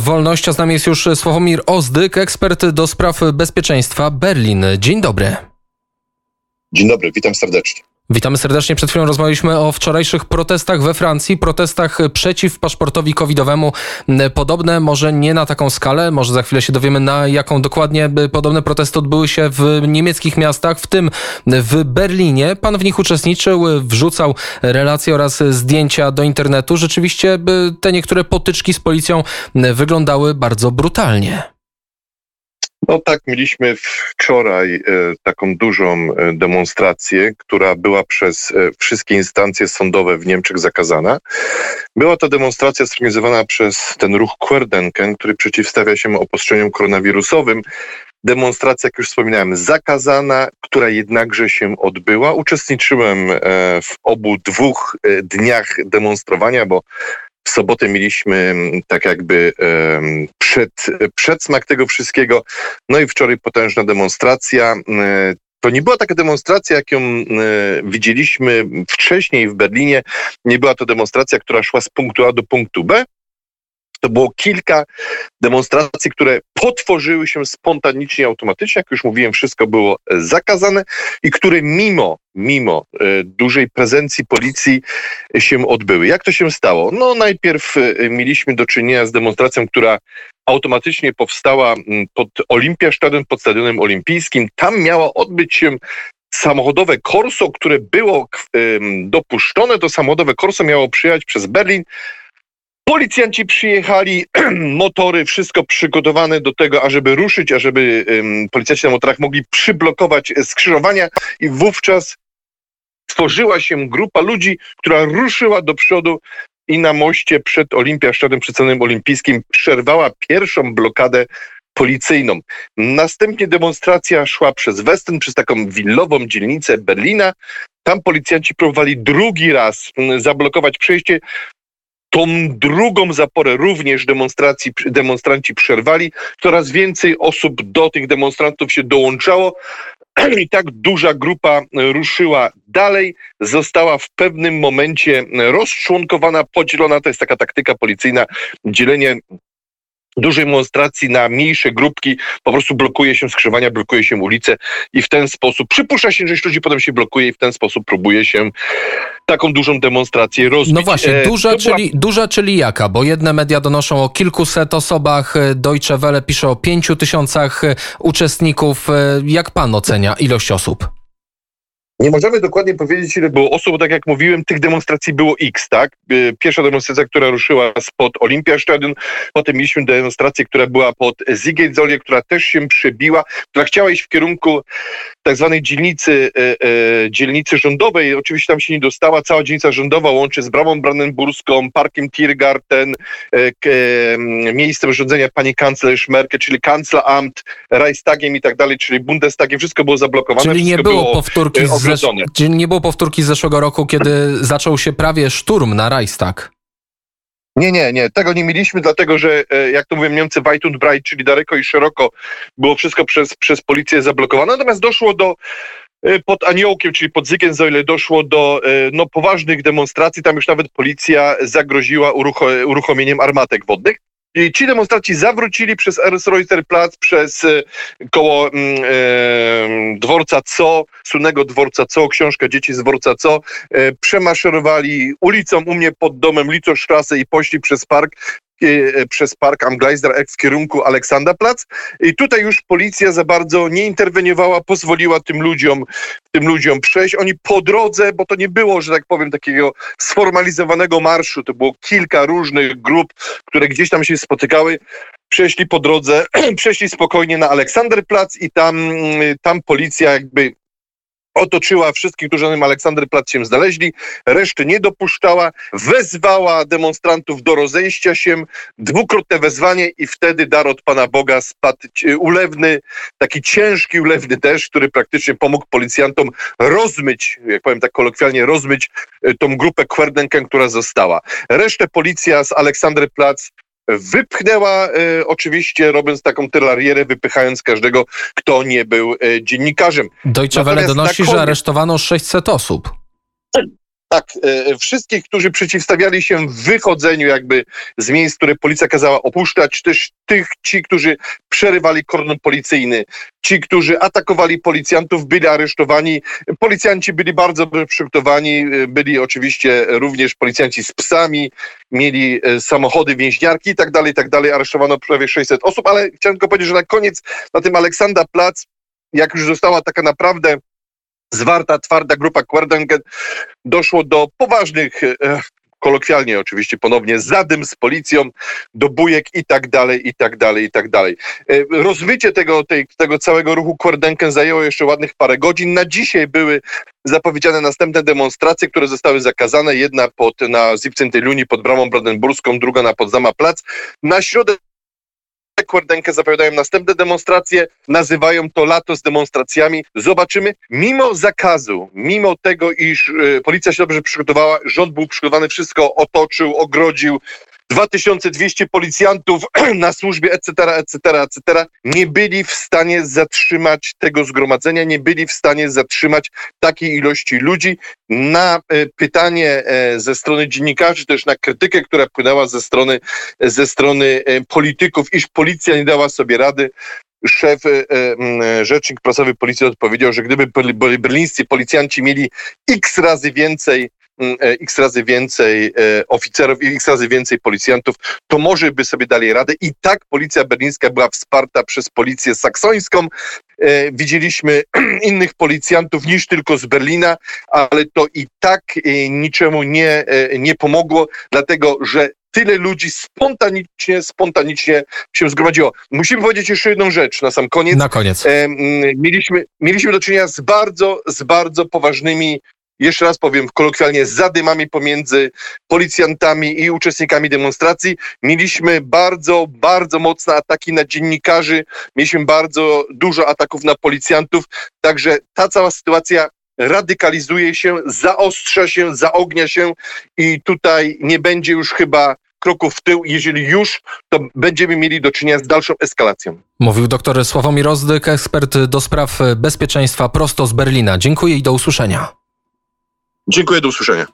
Wolność, a z nami jest już Sławomir Ozdyk, ekspert do spraw bezpieczeństwa Berlin. Dzień dobry. Dzień dobry, witam serdecznie. Witamy serdecznie. Przed chwilą rozmawialiśmy o wczorajszych protestach we Francji, protestach przeciw paszportowi covidowemu. Podobne, może nie na taką skalę, może za chwilę się dowiemy, na jaką dokładnie podobne protesty odbyły się w niemieckich miastach, w tym w Berlinie. Pan w nich uczestniczył, wrzucał relacje oraz zdjęcia do internetu. Rzeczywiście te niektóre potyczki z policją wyglądały bardzo brutalnie. No tak, mieliśmy wczoraj taką dużą demonstrację, która była przez wszystkie instancje sądowe w Niemczech zakazana. Była to demonstracja zorganizowana przez ten ruch Querdenken, który przeciwstawia się obostrzeniom koronawirusowym. Demonstracja, jak już wspominałem, zakazana, która jednakże się odbyła. Uczestniczyłem w obu dwóch dniach demonstrowania, bo w sobotę mieliśmy tak jakby przedsmak tego wszystkiego. No i wczoraj potężna demonstracja. To nie była taka demonstracja, jaką widzieliśmy wcześniej w Berlinie. Nie była to demonstracja, która szła z punktu A do punktu B. To było kilka demonstracji, które potworzyły się spontanicznie, automatycznie. Jak już mówiłem, wszystko było zakazane i które mimo dużej prezencji policji się odbyły. Jak to się stało? No najpierw mieliśmy do czynienia z demonstracją, która automatycznie powstała pod Olympia Stadion, pod Stadionem Olimpijskim. Tam miała odbyć się samochodowe korso, które było dopuszczone. To samochodowe korso miało przyjechać przez Berlin. Policjanci przyjechali, motory, wszystko przygotowane do tego, ażeby ruszyć, ażeby policjanci na motorach mogli przyblokować skrzyżowania i wówczas stworzyła się grupa ludzi, która ruszyła do przodu i na moście przed Olympiastadionem, przed Stadionem Olimpijskim przerwała pierwszą blokadę policyjną. Następnie demonstracja szła przez Westen, przez taką willową dzielnicę Berlina. Tam policjanci próbowali drugi raz zablokować przejście. Tą drugą zaporę również demonstranci przerwali. Coraz więcej osób do tych demonstrantów się dołączało i tak duża grupa ruszyła dalej. Została w pewnym momencie rozczłonkowana, podzielona. To jest taka taktyka policyjna, dzielenie dużej demonstracji na mniejsze grupki, po prostu blokuje się skrzyżowania, blokuje się ulice i w ten sposób przypuszcza się, że ludzi potem się blokuje i w ten sposób próbuje się taką dużą demonstrację rozbić. No właśnie, duża, czyli jaka? Bo jedne media donoszą o kilkuset osobach, Deutsche Welle pisze o 5000 uczestników. Jak pan ocenia ilość osób? Nie możemy dokładnie powiedzieć, ile było osób, bo tak jak mówiłem, tych demonstracji było X, tak? Pierwsza demonstracja, która ruszyła spod Olympiastadion, potem mieliśmy demonstrację, która była pod Siege Zoli, która też się przebiła, która chciała iść w kierunku tak zwanej dzielnicy rządowej. Oczywiście tam się nie dostała. Cała dzielnica rządowa łączy z Bramą Brandenburską, Parkiem Tiergarten, miejscem rządzenia pani kanclerz Merkel, czyli Kanzleramt, Reichstagiem i tak dalej, czyli Bundestagiem. Wszystko było zablokowane. Czyli nie było powtórki z zeszłego roku, kiedy zaczął się prawie szturm na Reichstag. Nie, tego nie mieliśmy, dlatego że, jak to mówią Niemcy, weit und breit, czyli daleko i szeroko, było wszystko przez policję zablokowane. Natomiast doszło pod Aniołkiem, czyli pod Siegessäule, doszło do poważnych demonstracji. Tam już nawet policja zagroziła uruchomieniem armatek wodnych. I ci demonstranci zawrócili przez Ernst-Reuter-Platz, przez koło dworca Co, słynnego dworca Co, książka dzieci z dworca Co, przemaszerowali ulicą u mnie pod domem Licostrasse i poszli przez park Amgleisdorf w kierunku Alexanderplatz. I tutaj już policja za bardzo nie interweniowała, pozwoliła tym ludziom przejść. Oni po drodze, bo to nie było, że tak powiem, takiego sformalizowanego marszu, to było kilka różnych grup, które gdzieś tam się spotykały, przeszli po drodze, przeszli spokojnie na Alexanderplatz i tam policja jakby otoczyła wszystkich, którzy na tym Alexanderplatz się znaleźli, reszty nie dopuszczała, wezwała demonstrantów do rozejścia się, dwukrotne wezwanie i wtedy dar od Pana Boga spadł ulewny, taki ciężki ulewny deszcz, który praktycznie pomógł policjantom rozmyć, jak powiem tak kolokwialnie, rozmyć tą grupę Querdenken, która została. Resztę policja z Alexanderplatz wypchnęła, oczywiście robiąc taką tylarierę, wypychając każdego, kto nie był dziennikarzem. Deutsche Welle donosi, że aresztowano 600 osób. Tak, wszystkich, którzy przeciwstawiali się wychodzeniu jakby z miejsc, które policja kazała opuszczać, też ci, którzy przerywali kordon policyjny, ci, którzy atakowali policjantów, byli aresztowani. Policjanci byli bardzo przygotowani, byli oczywiście również policjanci z psami, mieli samochody, więźniarki i tak dalej, aresztowano prawie 600 osób, ale chciałem tylko powiedzieć, że na koniec na tym Alexanderplatz, jak już została taka naprawdę zwarta, twarda grupa Querdenken, doszło do poważnych, kolokwialnie oczywiście ponownie, zadym z policją, do bujek i tak dalej, i tak dalej, i tak dalej. Rozmycie tego całego ruchu Querdenken zajęło jeszcze ładnych parę godzin. Na dzisiaj były zapowiedziane następne demonstracje, które zostały zakazane. Jedna na Siebzehnten Juni pod Bramą Brandenburską, druga na Potsdamer Platz. Na środę Querdenken zapowiadają następne demonstracje, nazywają to lato z demonstracjami. Zobaczymy. Mimo zakazu, mimo tego, iż policja się dobrze przygotowała, rząd był przygotowany, wszystko otoczył, ogrodził, 2200 policjantów na służbie, etc., etc., etc., nie byli w stanie zatrzymać tego zgromadzenia, nie byli w stanie zatrzymać takiej ilości ludzi. Na pytanie ze strony dziennikarzy, też na krytykę, która płynęła ze strony polityków, iż policja nie dała sobie rady, szef, rzecznik prasowy policji odpowiedział, że gdyby berlińscy policjanci mieli x razy więcej oficerów i x razy więcej policjantów, to może by sobie dali radę. I tak policja berlińska była wsparta przez policję saksońską. Widzieliśmy innych policjantów niż tylko z Berlina, ale to i tak niczemu nie pomogło, dlatego że tyle ludzi spontanicznie się zgromadziło. Musimy powiedzieć jeszcze jedną rzecz na sam koniec. Na koniec. Mieliśmy do czynienia z bardzo poważnymi, jeszcze raz powiem kolokwialnie, zadymami pomiędzy policjantami i uczestnikami demonstracji. Mieliśmy bardzo, bardzo mocne ataki na dziennikarzy, mieliśmy bardzo dużo ataków na policjantów, także ta cała sytuacja radykalizuje się, zaostrza się, zaognia się i tutaj nie będzie już chyba kroków w tył. Jeżeli już, to będziemy mieli do czynienia z dalszą eskalacją. Mówił doktor Sławomir Ozdyk, ekspert do spraw bezpieczeństwa prosto z Berlina. Dziękuję i do usłyszenia. Dziękuję, do usłyszenia.